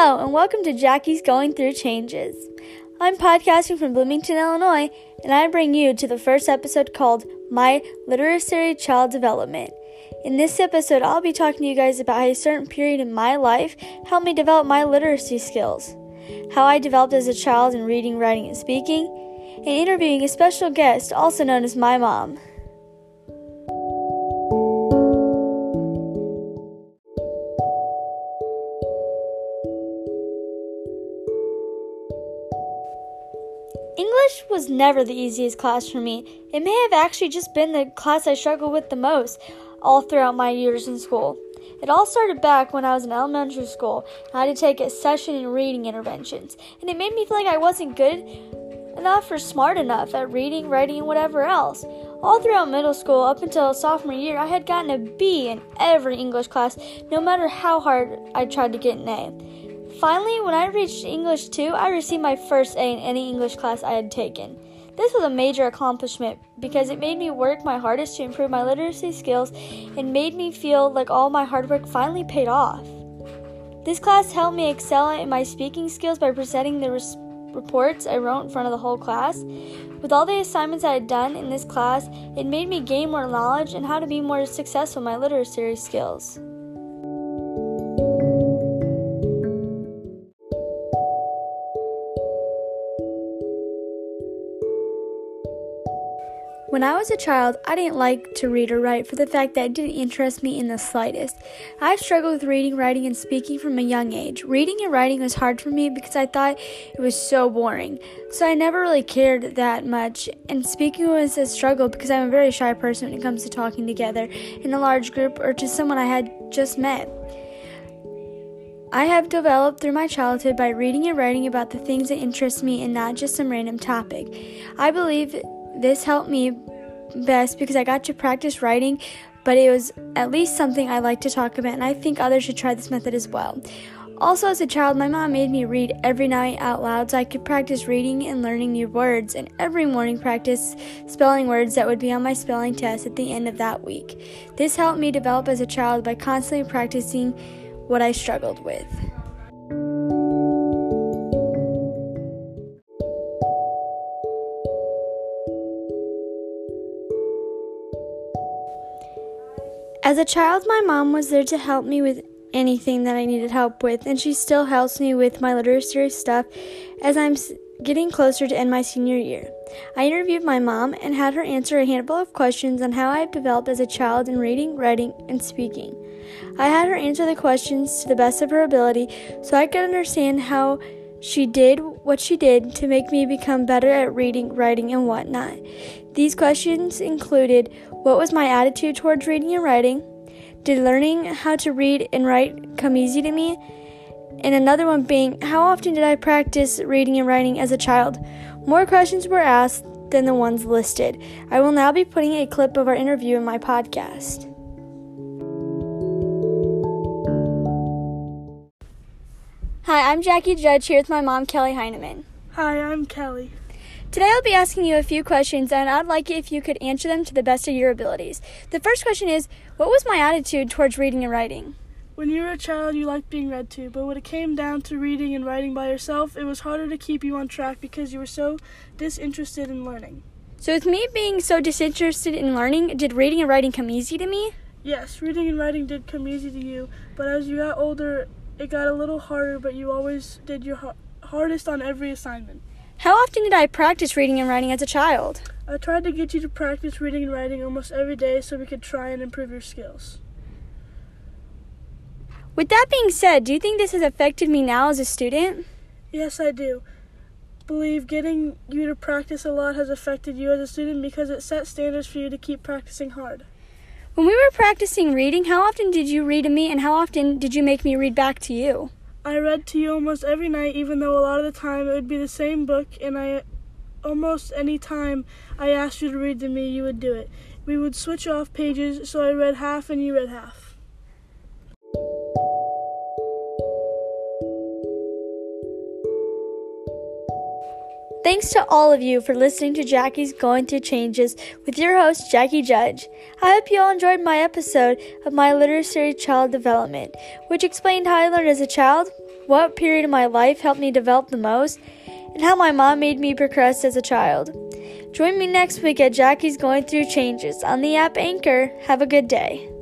Hello, and welcome to Jackie's Going Through Changes. I'm podcasting from Bloomington, Illinois, and I bring you to the first episode called My Literary Child Development. In this episode, I'll be talking to you guys about how a certain period in my life helped me develop my literacy skills, how I developed as a child in reading, writing, and speaking, and interviewing a special guest, also known as my mom. English was never the easiest class for me. It may have actually just been the class I struggled with the most all throughout my years in school. It all started back when I was in elementary school and I had to take a session in reading interventions, and it made me feel like I wasn't good enough or smart enough at reading, writing, and whatever else. All throughout middle school, up until sophomore year, I had gotten a B in every English class, no matter how hard I tried to get an A. Finally, when I reached English 2, I received my first A in any English class I had taken. This was a major accomplishment because it made me work my hardest to improve my literacy skills and made me feel like all my hard work finally paid off. This class helped me excel in my speaking skills by presenting the reports I wrote in front of the whole class. With all the assignments I had done in this class, it made me gain more knowledge and how to be more successful in my literacy skills. When I was a child, I didn't like to read or write for the fact that it didn't interest me in the slightest. I struggled with reading, writing, and speaking from a young age. Reading and writing was hard for me because I thought it was so boring, so I never really cared that much, and speaking was a struggle because I'm a very shy person when it comes to talking together in a large group or to someone I had just met. I have developed through my childhood by reading and writing about the things that interest me and not just some random topic. I believe this helped me best because I got to practice writing, but it was at least something I like to talk about, and I think others should try this method as well. Also, as a child, my mom made me read every night out loud so I could practice reading and learning new words, and every morning practice spelling words that would be on my spelling test at the end of that week. This helped me develop as a child by constantly practicing what I struggled with. As a child, my mom was there to help me with anything that I needed help with, and she still helps me with my literacy stuff as I'm getting closer to end my senior year. I interviewed my mom and had her answer a handful of questions on how I have developed as a child in reading, writing, and speaking. I had her answer the questions to the best of her ability so I could understand how she did what she did to make me become better at reading, writing, and whatnot. These questions included: what was my attitude towards reading and writing? Did learning how to read and write come easy to me? And another one being, how often did I practice reading and writing as a child? More questions were asked than the ones listed. I will now be putting a clip of our interview in my podcast. Hi, I'm Jackie Judge here with my mom, Kelly Heineman. Hi, I'm Kelly. Today I'll be asking you a few questions, and I'd like it if you could answer them to the best of your abilities. The first question is, what was my attitude towards reading and writing? When you were a child, you liked being read to, but when it came down to reading and writing by yourself, it was harder to keep you on track because you were so disinterested in learning. So with me being so disinterested in learning, did reading and writing come easy to me? Yes, reading and writing did come easy to you, but as you got older, it got a little harder, but you always did your hardest on every assignment. How often did I practice reading and writing as a child? I tried to get you to practice reading and writing almost every day so we could try and improve your skills. With that being said, do you think this has affected me now as a student? Yes, I do. I believe getting you to practice a lot has affected you as a student because it set standards for you to keep practicing hard. When we were practicing reading, how often did you read to me and how often did you make me read back to you? I read to you almost every night, even though a lot of the time it would be the same book, and almost any time I asked you to read to me, you would do it. We would switch off pages, so I read half and you read half. Thanks to all of you for listening to Jackie's Going Through Changes with your host, Jackie Judge. I hope you all enjoyed my episode of my Literary Child Development, which explained how I learned as a child, what period of my life helped me develop the most, and how my mom made me progress as a child. Join me next week at Jackie's Going Through Changes on the app Anchor. Have a good day.